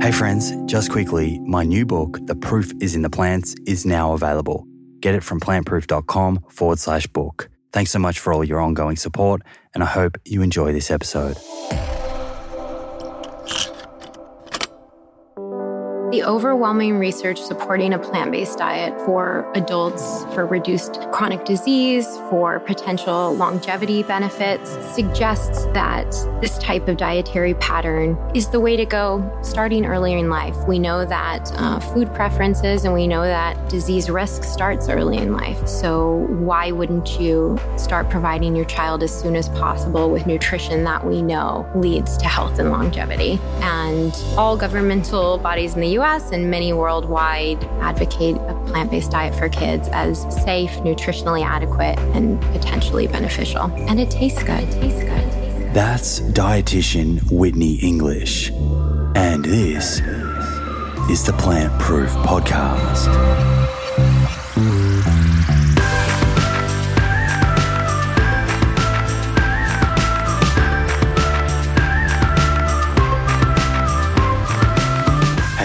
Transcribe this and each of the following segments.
Hey friends, just quickly, my new book, The Proof is in the Plants, is now available. Get it from plantproof.com/book. Thanks so much for all your ongoing support, and I hope you enjoy this episode. The overwhelming research supporting a plant-based diet for adults, for reduced chronic disease, for potential longevity benefits, suggests that this type of dietary pattern is the way to go starting earlier in life. We know that food preferences and we know that disease risk starts early in life. So why wouldn't you start providing your child as soon as possible with nutrition that we know leads to health and longevity? And all governmental bodies in the US and many worldwide advocate a plant-based diet for kids as safe, nutritionally adequate, and potentially beneficial. And it tastes good. That's dietitian Whitney English. And this is the Plant Proof Podcast.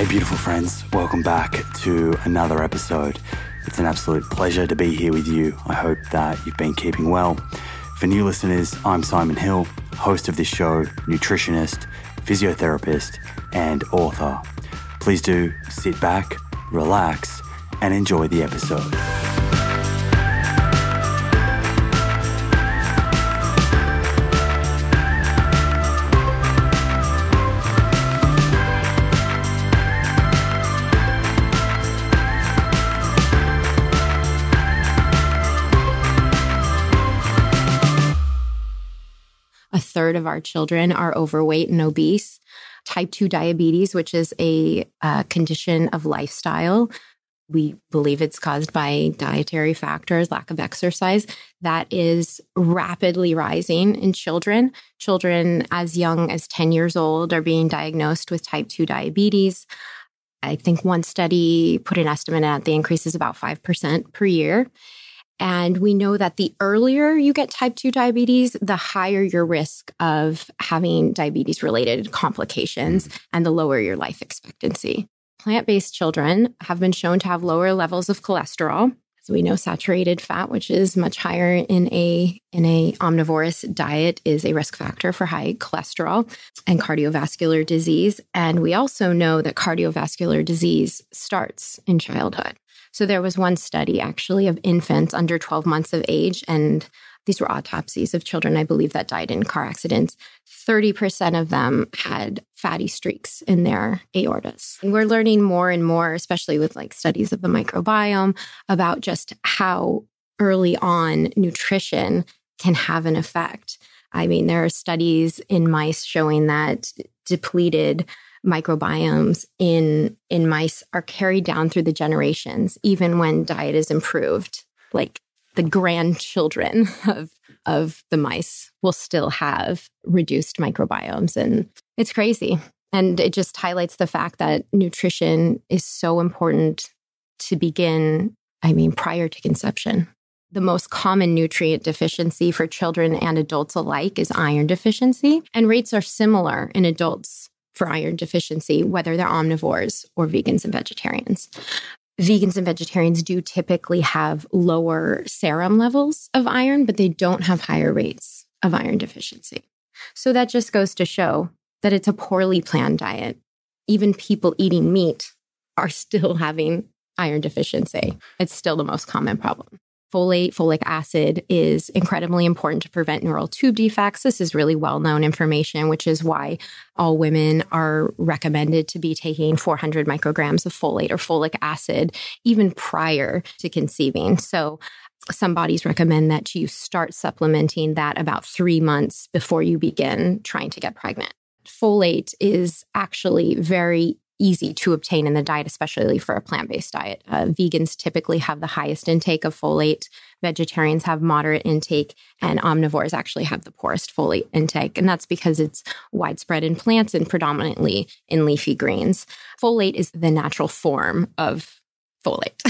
Beautiful friends, welcome back to another episode. It's an absolute pleasure to be here with you. I hope that you've been keeping well. For new listeners, I'm Simon Hill, host of this show, nutritionist, physiotherapist, and author. Please do sit back, relax, and enjoy the episode. Third of our children are overweight and obese. Type 2 diabetes, which is a condition of lifestyle, we believe it's caused by dietary factors, lack of exercise, that is rapidly rising in children. Children as young as 10 years old are being diagnosed with type 2 diabetes. I think one study put an estimate at the increase is about 5% per year. And we know that the earlier you get type 2 diabetes, the higher your risk of having diabetes-related complications and the lower your life expectancy. Plant-based children have been shown to have lower levels of cholesterol. As we know, saturated fat, which is much higher in a omnivorous diet, is a risk factor for high cholesterol and cardiovascular disease. And we also know that cardiovascular disease starts in childhood. So there was one study actually of infants under 12 months of age, and these were autopsies of children, I believe, that died in car accidents. 30% of them had fatty streaks in their aortas. And we're learning more and more, especially with like studies of the microbiome, about just how early on nutrition can have an effect. I mean, there are studies in mice showing that depleted microbiomes in mice are carried down through the generations, even when diet is improved. Like the grandchildren of the mice will still have reduced microbiomes. And it's crazy. And it just highlights the fact that nutrition is so important to begin, prior to conception. The most common nutrient deficiency for children and adults alike is iron deficiency. And rates are similar in adults for iron deficiency, whether they're omnivores or vegans and vegetarians. Vegans and vegetarians do typically have lower serum levels of iron, but they don't have higher rates of iron deficiency. So that just goes to show that it's a poorly planned diet. Even people eating meat are still having iron deficiency. It's still the most common problem. Folic acid is incredibly important to prevent neural tube defects. This is really well-known information, which is why all women are recommended to be taking 400 micrograms of folate or folic acid even prior to conceiving. So some bodies recommend that you start supplementing that about 3 months before you begin trying to get pregnant. Folate is actually very easy to obtain in the diet, especially for a plant-based diet. Vegans typically have the highest intake of folate, vegetarians have moderate intake, and omnivores actually have the poorest folate intake. And that's because it's widespread in plants and predominantly in leafy greens. Folate is the natural form of folate,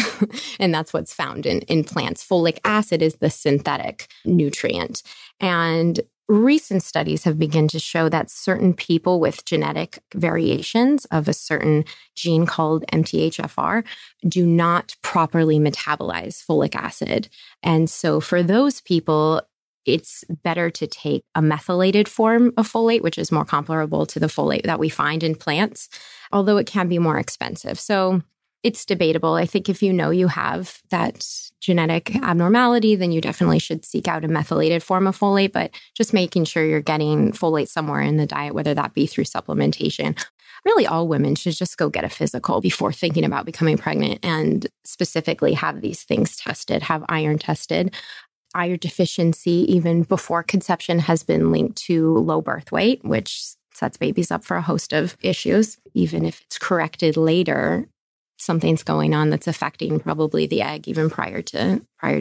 and that's what's found in plants. Folic acid is the synthetic nutrient. And Recent studies have begun to show that certain people with genetic variations of a certain gene called MTHFR do not properly metabolize folic acid. And so for those people, it's better to take a methylated form of folate, which is more comparable to the folate that we find in plants, although it can be more expensive. So it's debatable. I think if you know you have that genetic abnormality, then you definitely should seek out a methylated form of folate, but just making sure you're getting folate somewhere in the diet, whether that be through supplementation. Really, all women should just go get a physical before thinking about becoming pregnant and specifically have these things tested, have iron tested. Iron deficiency, even before conception, has been linked to low birth weight, which sets babies up for a host of issues. Even if it's corrected later, something's going on that's affecting probably the egg even prior to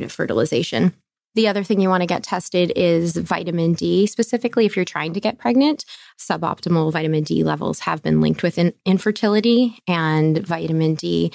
fertilization. The other thing you want to get tested is vitamin D, specifically if you're trying to get pregnant. Suboptimal vitamin D levels have been linked with infertility, and vitamin D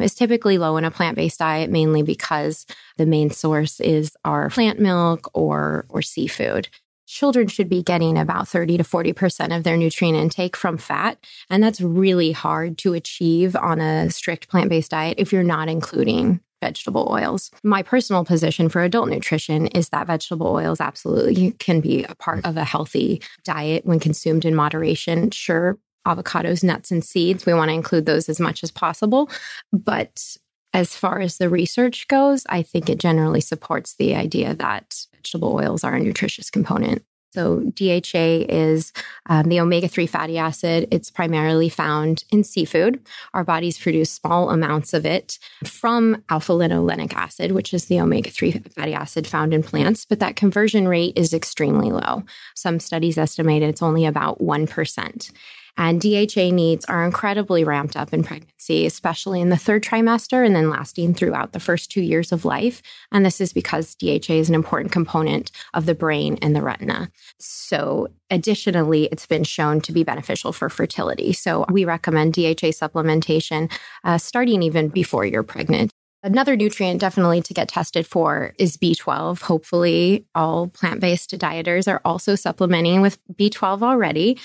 is typically low in a plant-based diet, mainly because the main source is our plant milk or seafood. Children should be getting about 30 to 40% of their nutrient intake from fat. And that's really hard to achieve on a strict plant-based diet if you're not including vegetable oils. My personal position for adult nutrition is that vegetable oils absolutely can be a part of a healthy diet when consumed in moderation. Sure, avocados, nuts, and seeds, we want to include those as much as possible. But as far as the research goes, I think it generally supports the idea that vegetable oils are a nutritious component. So DHA is the omega-3 fatty acid. It's primarily found in seafood. Our bodies produce small amounts of it from alpha-linolenic acid, which is the omega-3 fatty acid found in plants, but that conversion rate is extremely low. Some studies estimate it's only about 1%. And DHA needs are incredibly ramped up in pregnancy, especially in the third trimester and then lasting throughout the first 2 years of life. And this is because DHA is an important component of the brain and the retina. So additionally, it's been shown to be beneficial for fertility. So we recommend DHA supplementation starting even before you're pregnant. Another nutrient definitely to get tested for is B12. Hopefully, all plant-based dieters are also supplementing with B12 already.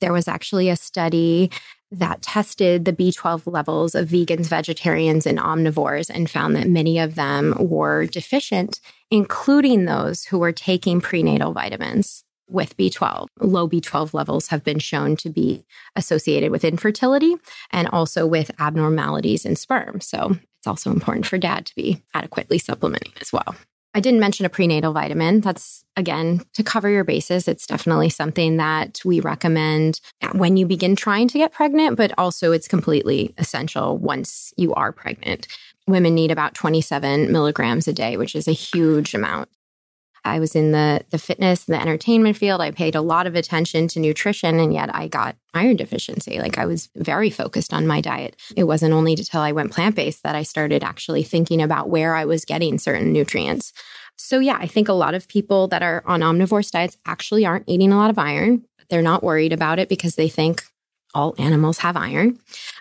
There was actually a study that tested the B12 levels of vegans, vegetarians, and omnivores and found that many of them were deficient, including those who were taking prenatal vitamins with B12. Low B12 levels have been shown to be associated with infertility and also with abnormalities in sperm. So it's also important for dad to be adequately supplementing as well. I didn't mention a prenatal vitamin. That's, again, to cover your bases. It's definitely something that we recommend when you begin trying to get pregnant, but also it's completely essential once you are pregnant. Women need about 27 milligrams a day, which is a huge amount. I was in the fitness, the entertainment field. I paid a lot of attention to nutrition, and yet I got iron deficiency. Like, I was very focused on my diet. It wasn't only until I went plant-based that I started actually thinking about where I was getting certain nutrients. So yeah, I think a lot of people that are on omnivore diets actually aren't eating a lot of iron. They're not worried about it because they think all animals have iron.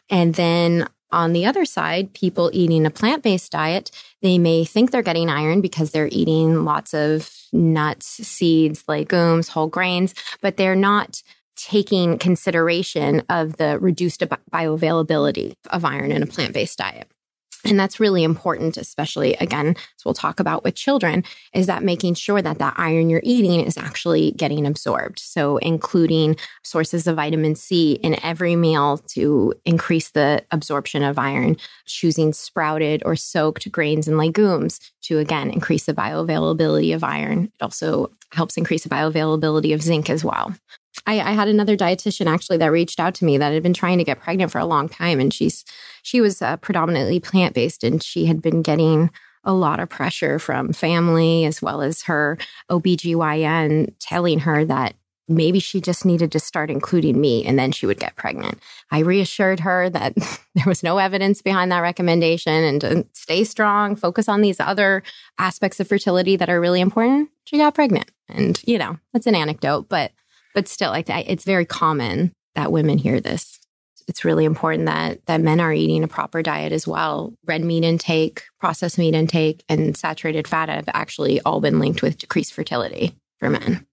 And then on the other side, people eating a plant-based diet, they may think they're getting iron because they're eating lots of nuts, seeds, legumes, whole grains, but they're not taking consideration of the reduced bioavailability of iron in a plant-based diet. And that's really important, especially, again, as we'll talk about with children, is that making sure that that iron you're eating is actually getting absorbed. So including sources of vitamin C in every meal to increase the absorption of iron, choosing sprouted or soaked grains and legumes to, again, increase the bioavailability of iron. It also helps increase the bioavailability of zinc as well. I had another dietitian actually that reached out to me that had been trying to get pregnant for a long time, and she was predominantly plant-based, and she had been getting a lot of pressure from family as well as her OBGYN telling her that maybe she just needed to start including meat and then she would get pregnant. I reassured her that there was no evidence behind that recommendation and to stay strong, focus on these other aspects of fertility that are really important. She got pregnant, and that's an anecdote, but still, it's very common that women hear this. It's really important that men are eating a proper diet as well. Red meat intake, processed meat intake, and saturated fat have actually all been linked with decreased fertility for men.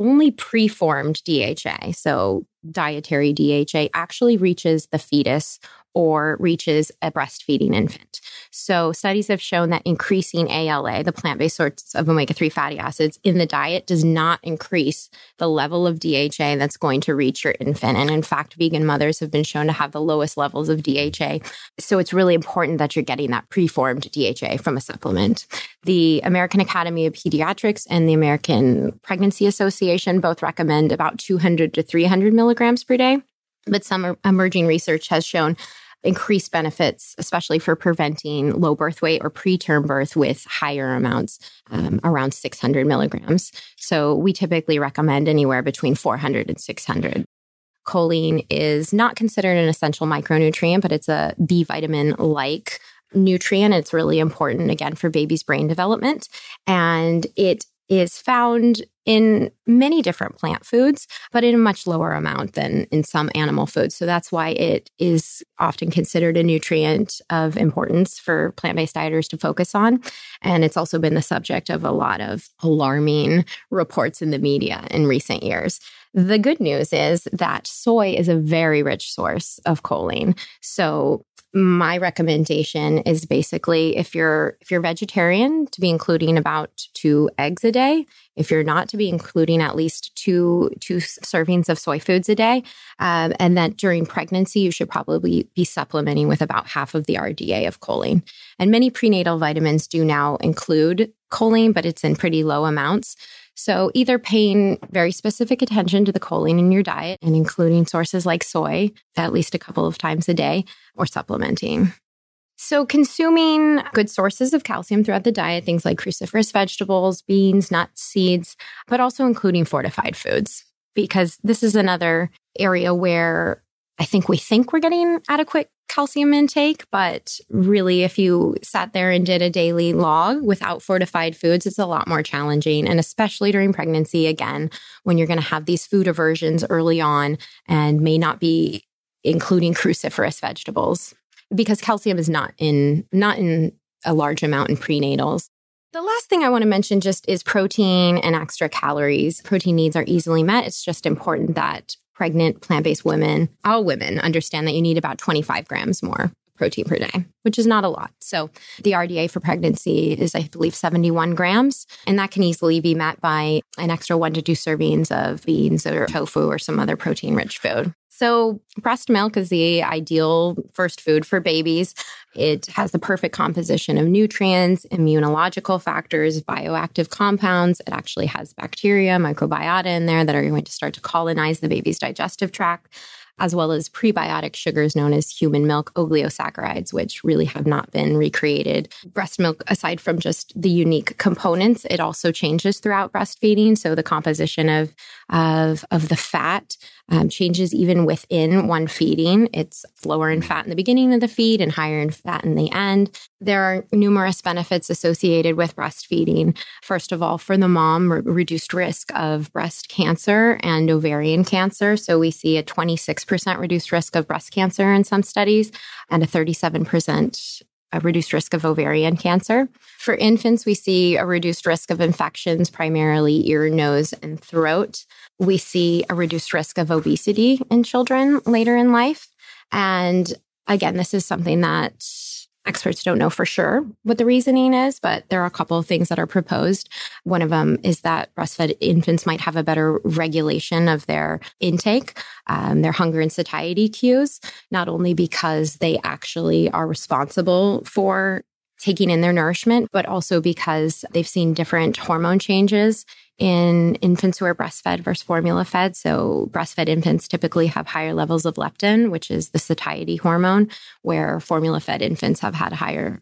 only preformed DHA, so dietary DHA, actually reaches the fetus or reaches a breastfeeding infant. So studies have shown that increasing ALA, the plant-based source of omega-3 fatty acids, in the diet does not increase the level of DHA that's going to reach your infant. And in fact, vegan mothers have been shown to have the lowest levels of DHA. So it's really important that you're getting that preformed DHA from a supplement. The American Academy of Pediatrics and the American Pregnancy Association both recommend about 200 to 300 milligrams per day. But some emerging research has shown increased benefits, especially for preventing low birth weight or preterm birth with higher amounts, around 600 milligrams. So we typically recommend anywhere between 400 and 600. Choline is not considered an essential micronutrient, but it's a B vitamin-like nutrient. It's really important, again, for baby's brain development. And it is found in many different plant foods, but in a much lower amount than in some animal foods. So that's why it is often considered a nutrient of importance for plant-based dieters to focus on. And it's also been the subject of a lot of alarming reports in the media in recent years. The good news is that soy is a very rich source of choline. So my recommendation is basically if you're vegetarian, to be including about 2 eggs a day. If you're not, to be including at least two servings of soy foods a day. And that during pregnancy, you should probably be supplementing with about half of the RDA of choline. And many prenatal vitamins do now include choline, but it's in pretty low amounts. So either paying very specific attention to the choline in your diet and including sources like soy at least a couple of times a day, or supplementing. So consuming good sources of calcium throughout the diet, things like cruciferous vegetables, beans, nuts, seeds, but also including fortified foods, because this is another area where I think we're getting adequate calcium intake, but really if you sat there and did a daily log without fortified foods, it's a lot more challenging. And especially during pregnancy, again, when you're going to have these food aversions early on and may not be including cruciferous vegetables, because calcium is not in a large amount in prenatals. The last thing I want to mention just is protein and extra calories. Protein needs are easily met. It's just important that pregnant plant-based women, all women, understand that you need about 25 grams more protein per day, which is not a lot. So the RDA for pregnancy is, I believe, 71 grams, and that can easily be met by an extra 1 to 2 servings of beans or tofu or some other protein-rich food. So breast milk is the ideal first food for babies. It has the perfect composition of nutrients, immunological factors, bioactive compounds. It actually has bacteria, microbiota in there that are going to start to colonize the baby's digestive tract, as well as prebiotic sugars known as human milk oligosaccharides, which really have not been recreated. Breast milk, aside from just the unique components, it also changes throughout breastfeeding. So the composition of the fat changes even within one feeding. It's lower in fat in the beginning of the feed and higher in fat in the end. There are numerous benefits associated with breastfeeding. First of all, for the mom, reduced risk of breast cancer and ovarian cancer. So we see a 26% reduced risk of breast cancer in some studies and a 37% reduced risk of ovarian cancer. For infants, we see a reduced risk of infections, primarily ear, nose, and throat. We see a reduced risk of obesity in children later in life. And again, this is something that experts don't know for sure what the reasoning is, but there are a couple of things that are proposed. One of them is that breastfed infants might have a better regulation of their intake, their hunger and satiety cues, not only because they actually are responsible for taking in their nourishment, but also because they've seen different hormone changes in infants who are breastfed versus formula fed. So breastfed infants typically have higher levels of leptin, which is the satiety hormone, where formula fed infants have higher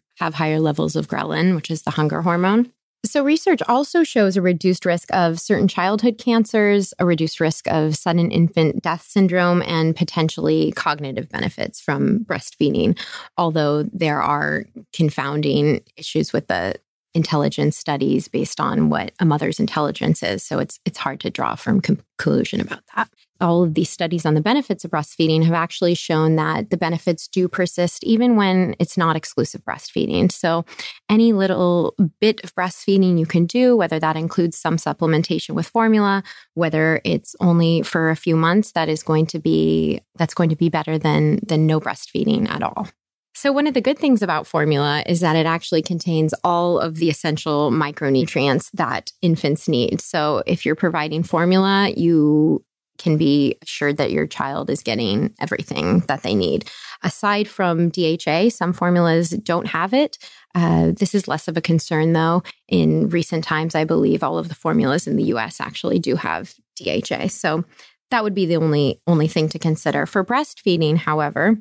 levels of ghrelin, which is the hunger hormone. So research also shows a reduced risk of certain childhood cancers, a reduced risk of sudden infant death syndrome, and potentially cognitive benefits from breastfeeding, although there are confounding issues with the intelligence studies based on what a mother's intelligence is. So it's hard to draw from conclusion about that. All of these studies on the benefits of breastfeeding have actually shown that the benefits do persist even when it's not exclusive breastfeeding. So any little bit of breastfeeding you can do, whether that includes some supplementation with formula, whether it's only for a few months, that's going to be better than no breastfeeding at all. So one of the good things about formula is that it actually contains all of the essential micronutrients that infants need. So if you're providing formula, you can be assured that your child is getting everything that they need. Aside from DHA, some formulas don't have it. This is less of a concern, though. In recent times, I believe all of the formulas in the U.S. actually do have DHA. So that would be the only thing to consider. For breastfeeding, however,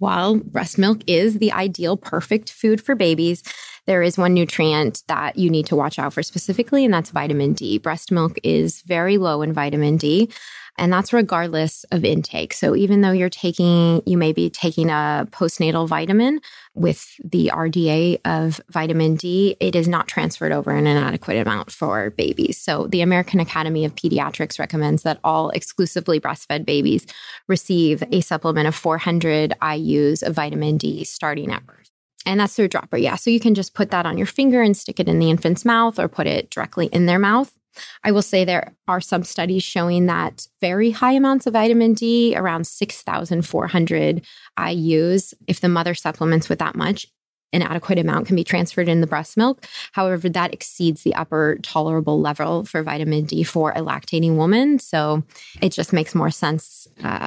while breast milk is the ideal perfect food for babies, there is one nutrient that you need to watch out for specifically, and that's vitamin D. Breast milk is very low in vitamin D, and that's regardless of intake. So even though you may be taking a postnatal vitamin with the RDA of vitamin D, it is not transferred over in an adequate amount for babies. So the American Academy of Pediatrics recommends that all exclusively breastfed babies receive a supplement of 400 IUs of vitamin D starting at birth. And that's through a dropper. Yeah. So you can just put that on your finger and stick it in the infant's mouth or put it directly in their mouth. I will say there are some studies showing that very high amounts of vitamin D, around 6,400 IUs, if the mother supplements with that much, an adequate amount can be transferred in the breast milk. However, that exceeds the upper tolerable level for vitamin D for a lactating woman. So it just makes more sense,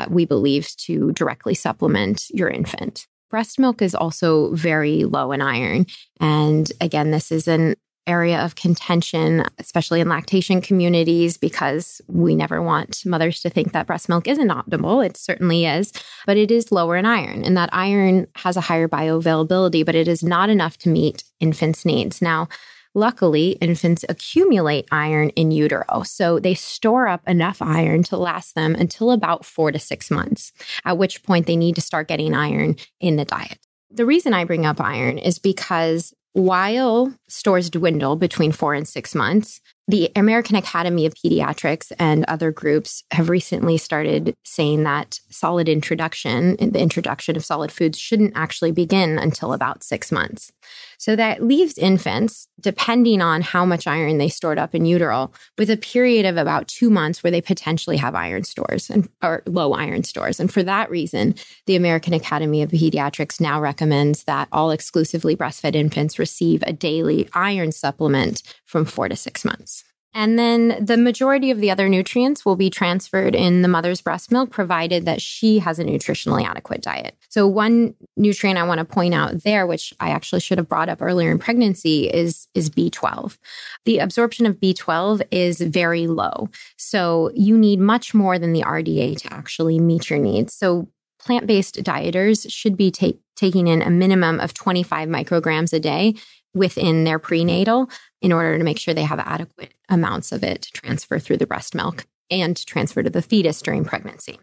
we believe, to directly supplement your infant. Breast milk is also very low in iron. And again, this is an area of contention, especially in lactation communities, because we never want mothers to think that breast milk isn't optimal. It certainly is, but it is lower in iron. And that iron has a higher bioavailability, but it is not enough to meet infants' needs. Now, luckily, infants accumulate iron in utero, so they store up enough iron to last them until about 4 to 6 months, at which point they need to start getting iron in the diet. The reason I bring up iron is because while stores dwindle between 4 and 6 months, the American Academy of Pediatrics and other groups have recently started saying that the introduction of solid foods shouldn't actually begin until about 6 months. So that leaves infants, depending on how much iron they stored up in utero, with a period of about 2 months where they potentially have iron stores or low iron stores. And for that reason, the American Academy of Pediatrics now recommends that all exclusively breastfed infants receive a daily iron supplement from 4 to 6 months. And then the majority of the other nutrients will be transferred in the mother's breast milk, provided that she has a nutritionally adequate diet. So one nutrient I want to point out there, which I actually should have brought up earlier in pregnancy, is B12. The absorption of B12 is very low. So you need much more than the RDA to actually meet your needs. So plant-based dieters should be taking in a minimum of 25 micrograms a day within their prenatal in order to make sure they have adequate amounts of it to transfer through the breast milk and to transfer to the fetus during pregnancy.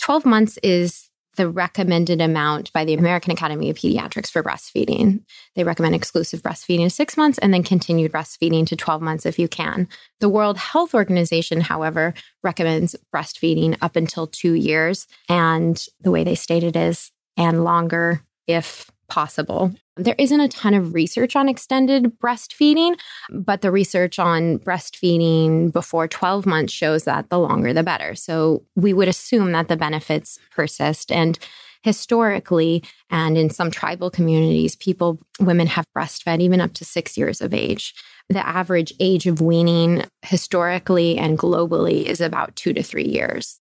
12 months is the recommended amount by the American Academy of Pediatrics for breastfeeding. They recommend exclusive breastfeeding at 6 months and then continued breastfeeding to 12 months if you can. The World Health Organization, however, recommends breastfeeding up until 2 years. And the way they state it is, and longer if possible. There isn't a ton of research on extended breastfeeding, but the research on breastfeeding before 12 months shows that the longer the better. So we would assume that the benefits persist. And historically, and in some tribal communities, women have breastfed even up to 6 years of age. The average age of weaning historically and globally is about 2 to 3 years.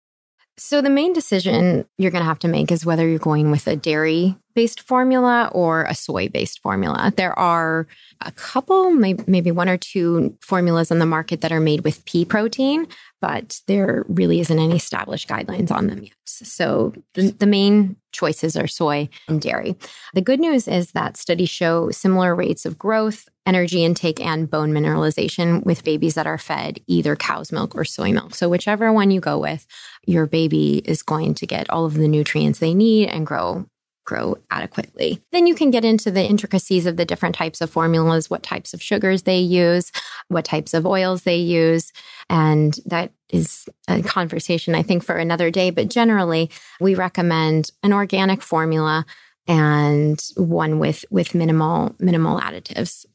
So the main decision you're going to have to make is whether you're going with a dairy-based formula or a soy-based formula. There are a couple, maybe one or two formulas on the market that are made with pea protein, but there really isn't any established guidelines on them yet. So the main choices are soy and dairy. The good news is that studies show similar rates of growth, energy intake, and bone mineralization with babies that are fed either cow's milk or soy milk. So whichever one you go with, your baby is going to get all of the nutrients they need and grow grow adequately. Then you can get into the intricacies of the different types of formulas, what types of sugars they use, what types of oils they use. And that is a conversation, I think, for another day. But generally, we recommend an organic formula and one with minimal additives.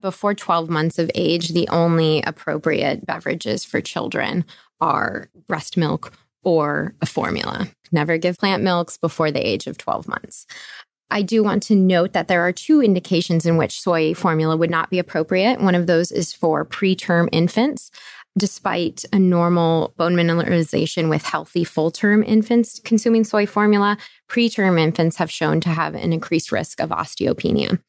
Before 12 months of age, the only appropriate beverages for children are breast milk or a formula. Never give plant milks before the age of 12 months. I do want to note that there are two indications in which soy formula would not be appropriate. One of those is for preterm infants. Despite a normal bone mineralization with healthy full-term infants consuming soy formula, preterm infants have shown to have an increased risk of osteopenia.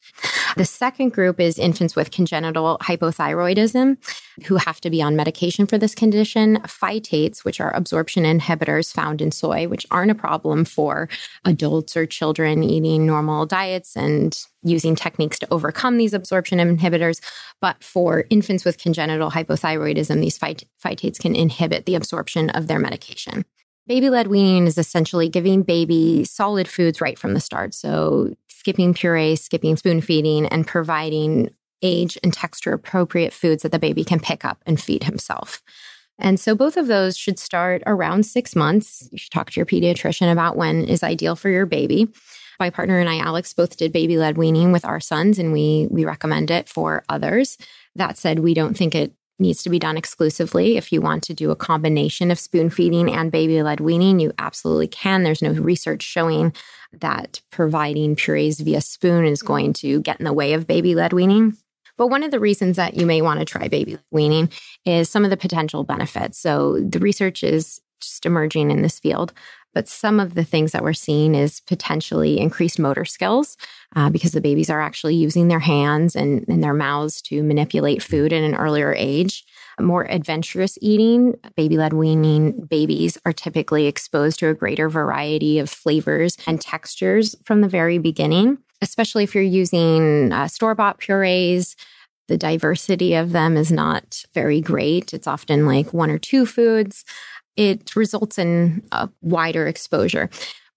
The second group is infants with congenital hypothyroidism who have to be on medication for this condition. Phytates, which are absorption inhibitors found in soy, which aren't a problem for adults or children eating normal diets and using techniques to overcome these absorption inhibitors. But for infants with congenital hypothyroidism, these phytates can inhibit the absorption of their medication. Baby-led weaning is essentially giving baby solid foods right from the start. So skipping puree, skipping spoon feeding, and providing age and texture appropriate foods that the baby can pick up and feed himself. And so both of those should start around 6 months. You should talk to your pediatrician about when is ideal for your baby. My partner and I, Alex, both did baby-led weaning with our sons, and we recommend it for others. That said, we don't think it needs to be done exclusively. If you want to do a combination of spoon feeding and baby-led weaning, you absolutely can. There's no research showing that providing purees via spoon is going to get in the way of baby-led weaning. But one of the reasons that you may want to try baby-led weaning is some of the potential benefits. So the research is just emerging in this field, but some of the things that we're seeing is potentially increased motor skills because the babies are actually using their hands and their mouths to manipulate food at an earlier age. More adventurous eating. Baby-led weaning babies are typically exposed to a greater variety of flavors and textures from the very beginning, especially if you're using store-bought purees. The diversity of them is not very great. It's often like one or two foods. It results in a wider exposure.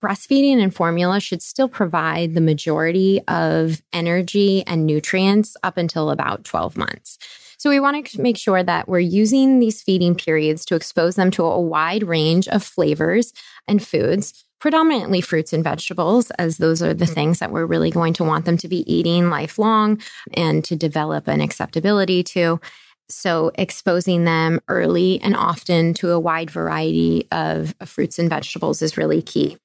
Breastfeeding and formula should still provide the majority of energy and nutrients up until about 12 months. So we want to make sure that we're using these feeding periods to expose them to a wide range of flavors and foods, predominantly fruits and vegetables, as those are the things that we're really going to want them to be eating lifelong and to develop an acceptability to. So exposing them early and often to a wide variety of fruits and vegetables is really key.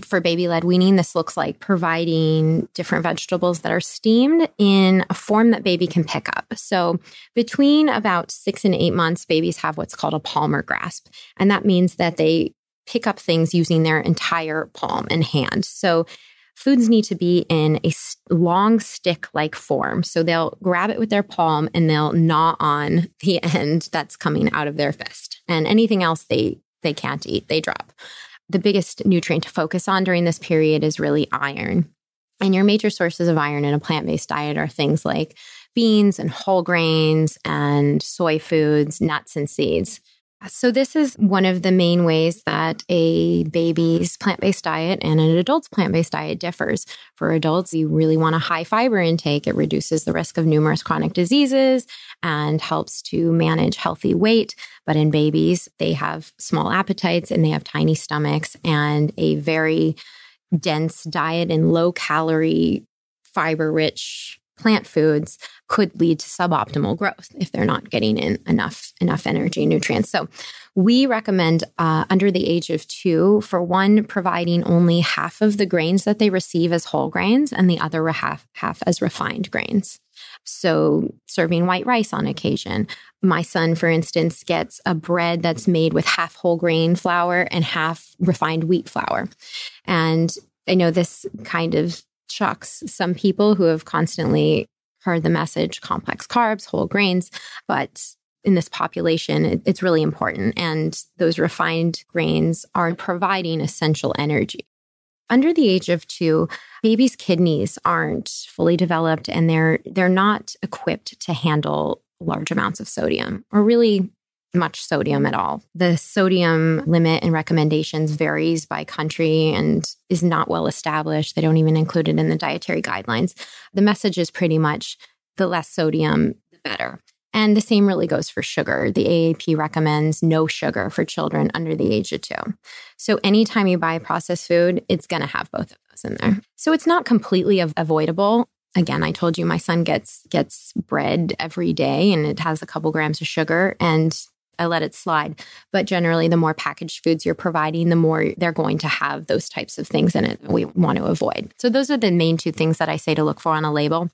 For baby-led weaning, this looks like providing different vegetables that are steamed in a form that baby can pick up. So between about 6 and 8 months, babies have what's called a palmar grasp. And that means that they pick up things using their entire palm and hand. So foods need to be in a long stick-like form. So they'll grab it with their palm and they'll gnaw on the end that's coming out of their fist. And anything else they can't eat, they drop. The biggest nutrient to focus on during this period is really iron. And your major sources of iron in a plant-based diet are things like beans and whole grains and soy foods, nuts and seeds. So this is one of the main ways that a baby's plant-based diet and an adult's plant-based diet differs. For adults, you really want a high fiber intake. It reduces the risk of numerous chronic diseases and helps to manage healthy weight. But in babies, they have small appetites and they have tiny stomachs and a very dense diet and low-calorie, fiber-rich plant foods could lead to suboptimal growth if they're not getting in enough energy and nutrients. So we recommend under the age of 2, for one, providing only half of the grains that they receive as whole grains and the other half as refined grains. So serving white rice on occasion. My son, for instance, gets a bread that's made with half whole grain flour and half refined wheat flour. And I know this kind of shocks some people who have constantly heard the message, complex carbs, whole grains, but in this population, it's really important. And those refined grains are providing essential energy. Under the age of 2, babies' kidneys aren't fully developed and they're not equipped to handle large amounts of sodium or really much sodium at all. The sodium limit and recommendations varies by country and is not well established. They don't even include it in the dietary guidelines. The message is pretty much the less sodium, the better. And the same really goes for sugar. The AAP recommends no sugar for children under the age of 2. So anytime you buy processed food, it's going to have both of those in there. So it's not completely avoidable. Again, I told you my son gets bread every day and it has a couple grams of sugar and I let it slide. But generally, the more packaged foods you're providing, the more they're going to have those types of things in it that we want to avoid. So those are the main two things that I say to look for on a label.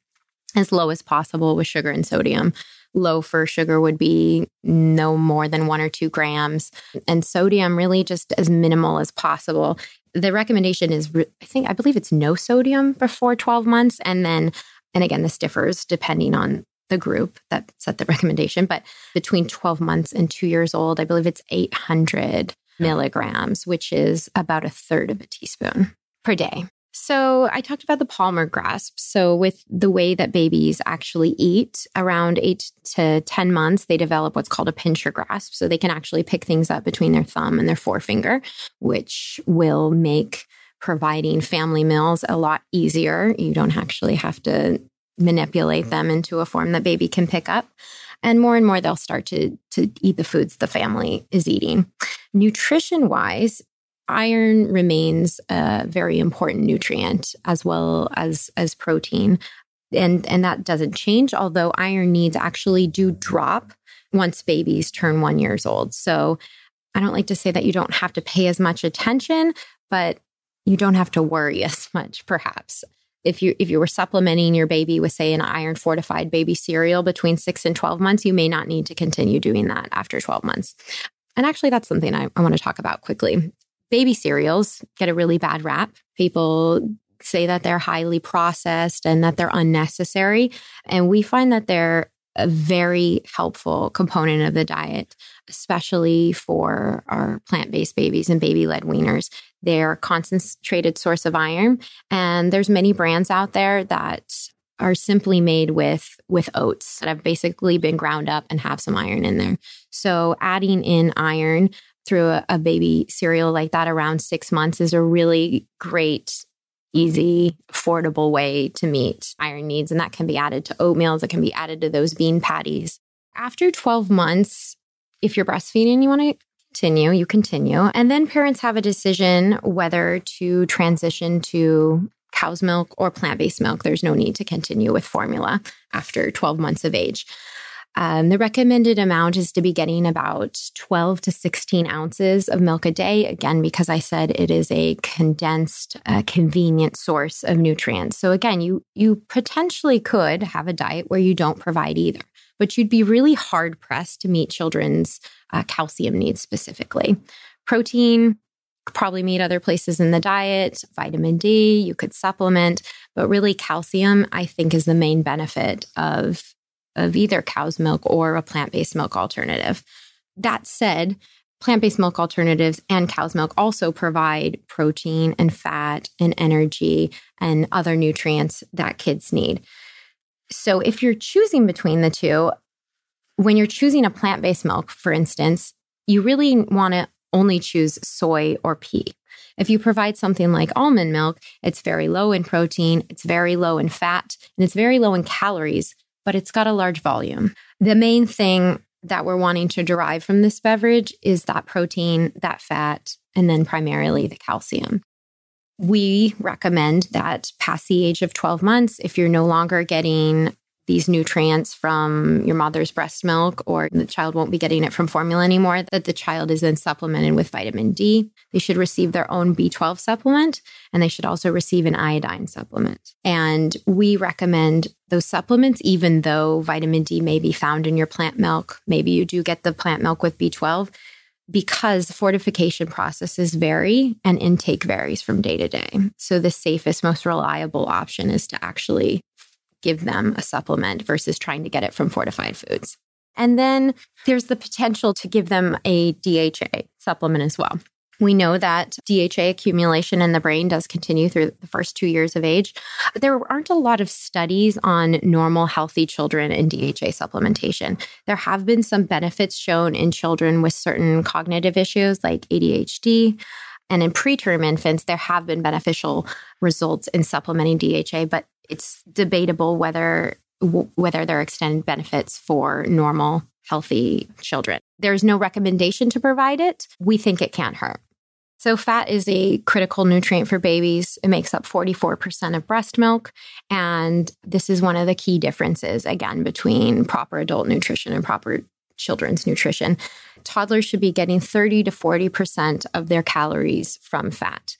As low as possible with sugar and sodium. Low for sugar would be no more than 1 or 2 grams. And sodium really just as minimal as possible. The recommendation is, I believe it's no sodium before 12 months. And again, this differs depending on the group that set the recommendation. But between 12 months and 2 years old, I believe it's 800 milligrams, which is about 1/3 of a teaspoon per day. So I talked about the Palmer grasp. So with the way that babies actually eat, around 8 to 10 months, they develop what's called a pincher grasp. So they can actually pick things up between their thumb and their forefinger, which will make providing family meals a lot easier. You don't actually have to manipulate them into a form that baby can pick up. And more they'll start to eat the foods the family is eating. Nutrition-wise, iron remains a very important nutrient as well as protein. And that doesn't change, although iron needs actually do drop once babies turn 1 year old. So I don't like to say that you don't have to pay as much attention, but you don't have to worry as much, perhaps. If you were supplementing your baby with, say, an iron-fortified baby cereal between 6 and 12 months, you may not need to continue doing that after 12 months. And actually, that's something I want to talk about quickly. Baby cereals get a really bad rap. People say that they're highly processed and that they're unnecessary. And we find that they're a very helpful component of the diet, especially for our plant-based babies and baby-led weaners. They're a concentrated source of iron. And there's many brands out there that are simply made with oats that have basically been ground up and have some iron in there. So adding in iron through a baby cereal like that around 6 months is a really great, easy, affordable way to meet iron needs. And that can be added to oatmeal. It can be added to those bean patties. After 12 months, if you're breastfeeding, you want to continue, you continue. And then parents have a decision whether to transition to cow's milk or plant-based milk. There's no need to continue with formula after 12 months of age. The recommended amount is to be getting about 12 to 16 ounces of milk a day. Again, because I said it is a condensed, convenient source of nutrients. So again, you potentially could have a diet where you don't provide either, but you'd be really hard pressed to meet children's calcium needs specifically. Protein, probably meet other places in the diet. Vitamin D, you could supplement, but really calcium, I think, is the main benefit of either cow's milk or a plant-based milk alternative. That said, plant-based milk alternatives and cow's milk also provide protein and fat and energy and other nutrients that kids need. So if you're choosing between the two, when you're choosing a plant-based milk, for instance, you really want to only choose soy or pea. If you provide something like almond milk, it's very low in protein, it's very low in fat, and it's very low in calories, but it's got a large volume. The main thing that we're wanting to derive from this beverage is that protein, that fat, and then primarily the calcium. We recommend that past the age of 12 months, if you're no longer getting these nutrients from your mother's breast milk, or the child won't be getting it from formula anymore, that the child is then supplemented with vitamin D. They should receive their own B12 supplement, and they should also receive an iodine supplement. And we recommend those supplements, even though vitamin D may be found in your plant milk. Maybe you do get the plant milk with B12, because fortification processes vary and intake varies from day to day. So the safest, most reliable option is to actually give them a supplement versus trying to get it from fortified foods. And then there's the potential to give them a DHA supplement as well. We know that DHA accumulation in the brain does continue through the first 2 years of age, but there aren't a lot of studies on normal, healthy children and DHA supplementation. There have been some benefits shown in children with certain cognitive issues like ADHD, and in preterm infants, there have been beneficial results in supplementing DHA, but it's debatable whether there are extended benefits for normal, healthy children. There's no recommendation to provide it. We think it can't hurt. So fat is a critical nutrient for babies. It makes up 44% of breast milk. And this is one of the key differences, again, between proper adult nutrition and proper children's nutrition. Toddlers should be getting 30 to 40% of their calories from fat.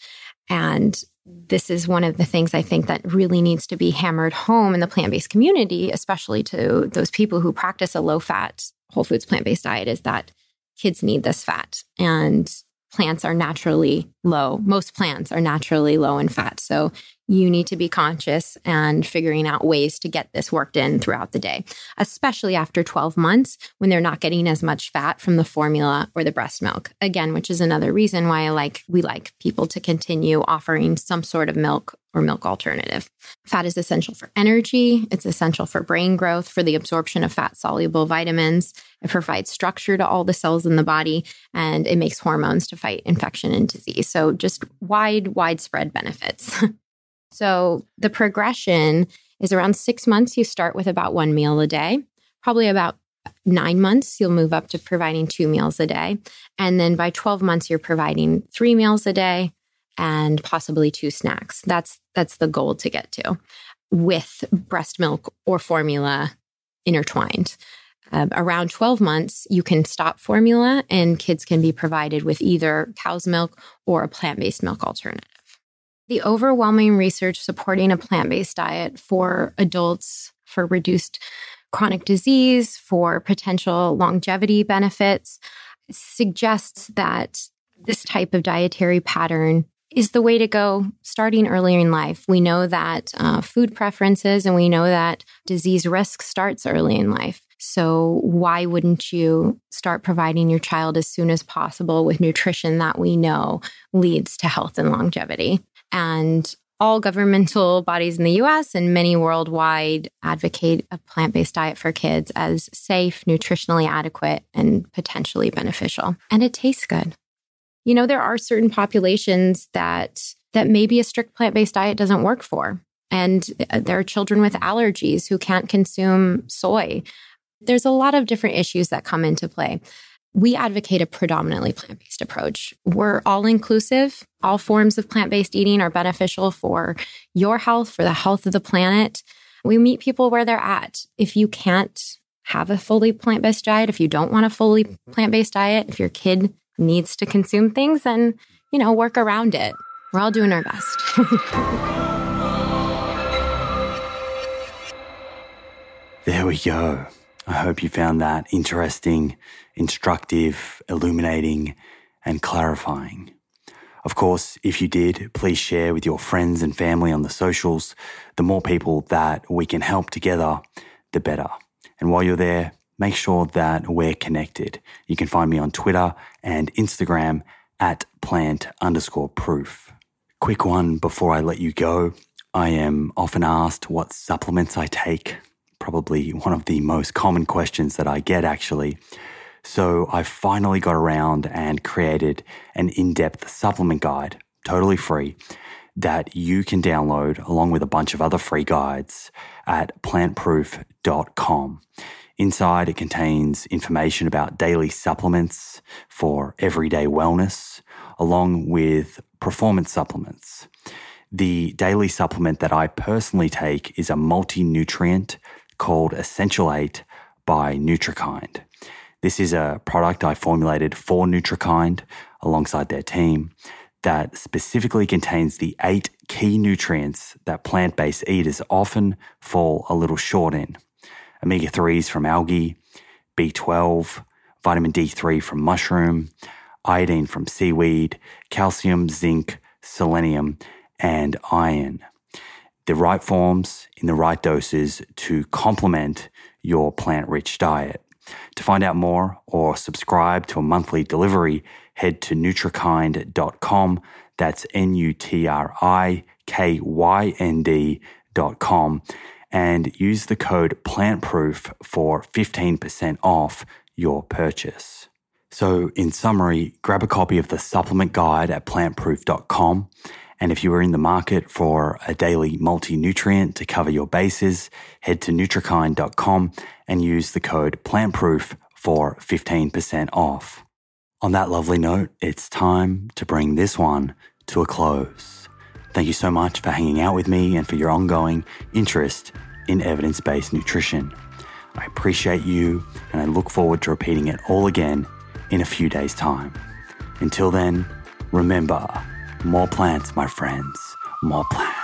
And this is one of the things I think that really needs to be hammered home in the plant-based community, especially to those people who practice a low-fat, whole foods, plant-based diet, is that kids need this fat. And plants are naturally low. Most plants are naturally low in fat. So you need to be conscious and figuring out ways to get this worked in throughout the day, especially after 12 months when they're not getting as much fat from the formula or the breast milk. Again, which is another reason why we like people to continue offering some sort of milk or milk alternative. Fat is essential for energy. It's essential for brain growth, for the absorption of fat-soluble vitamins. It provides structure to all the cells in the body, and it makes hormones to fight infection and disease. So just widespread benefits. So the progression is around 6 months, you start with about one meal a day. Probably about 9 months, you'll move up to providing 2 meals a day. And then by 12 months, you're providing 3 meals a day and possibly 2 snacks. That's the goal to get to with breast milk or formula intertwined. Around 12 months, you can stop formula and kids can be provided with either cow's milk or a plant-based milk alternative. The overwhelming research supporting a plant-based diet for adults, for reduced chronic disease, for potential longevity benefits, suggests that this type of dietary pattern is the way to go starting earlier in life. We know that food preferences and we know that disease risk starts early in life. So why wouldn't you start providing your child as soon as possible with nutrition that we know leads to health and longevity? And all governmental bodies in the U.S. and many worldwide advocate a plant-based diet for kids as safe, nutritionally adequate, and potentially beneficial. And it tastes good. You know, there are certain populations that maybe a strict plant-based diet doesn't work for. And there are children with allergies who can't consume soy. There's a lot of different issues that come into play. We advocate a predominantly plant-based approach. We're all-inclusive. All forms of plant-based eating are beneficial for your health, for the health of the planet. We meet people where they're at. If you can't have a fully plant-based diet, if you don't want a fully plant-based diet, if your kid needs to consume things, then, you know, work around it. We're all doing our best. There we go. I hope you found that interesting, instructive, illuminating, and clarifying. Of course, if you did, please share with your friends and family on the socials. The more people that we can help together, the better. And while you're there, make sure that we're connected. You can find me on Twitter and Instagram at plant_proof. Quick one before I let you go. I am often asked what supplements I take. Probably one of the most common questions that I get, actually. So I finally got around and created an in-depth supplement guide, totally free, that you can download along with a bunch of other free guides at plantproof.com. Inside, it contains information about daily supplements for everyday wellness, along with performance supplements. The daily supplement that I personally take is a multi-nutrient called Essential 8 by Nutrikynd. This is a product I formulated for Nutrikynd alongside their team that specifically contains the 8 key nutrients that plant-based eaters often fall a little short in. Omega-3s from algae, B12, vitamin D3 from mushroom, iodine from seaweed, calcium, zinc, selenium, and iron. The right forms in the right doses to complement your plant-rich diet. To find out more or subscribe to a monthly delivery, head to Nutrikynd.com. That's NUTRIKYND.com and use the code PLANTPROOF for 15% off your purchase. So in summary, grab a copy of the supplement guide at plantproof.com. And if you are in the market for a daily multi-nutrient to cover your bases, head to Nutrikynd.com and use the code PLANTPROOF for 15% off. On that lovely note, it's time to bring this one to a close. Thank you so much for hanging out with me and for your ongoing interest in evidence-based nutrition. I appreciate you, and I look forward to repeating it all again in a few days' time. Until then, remember, more plants, my friends, more plants.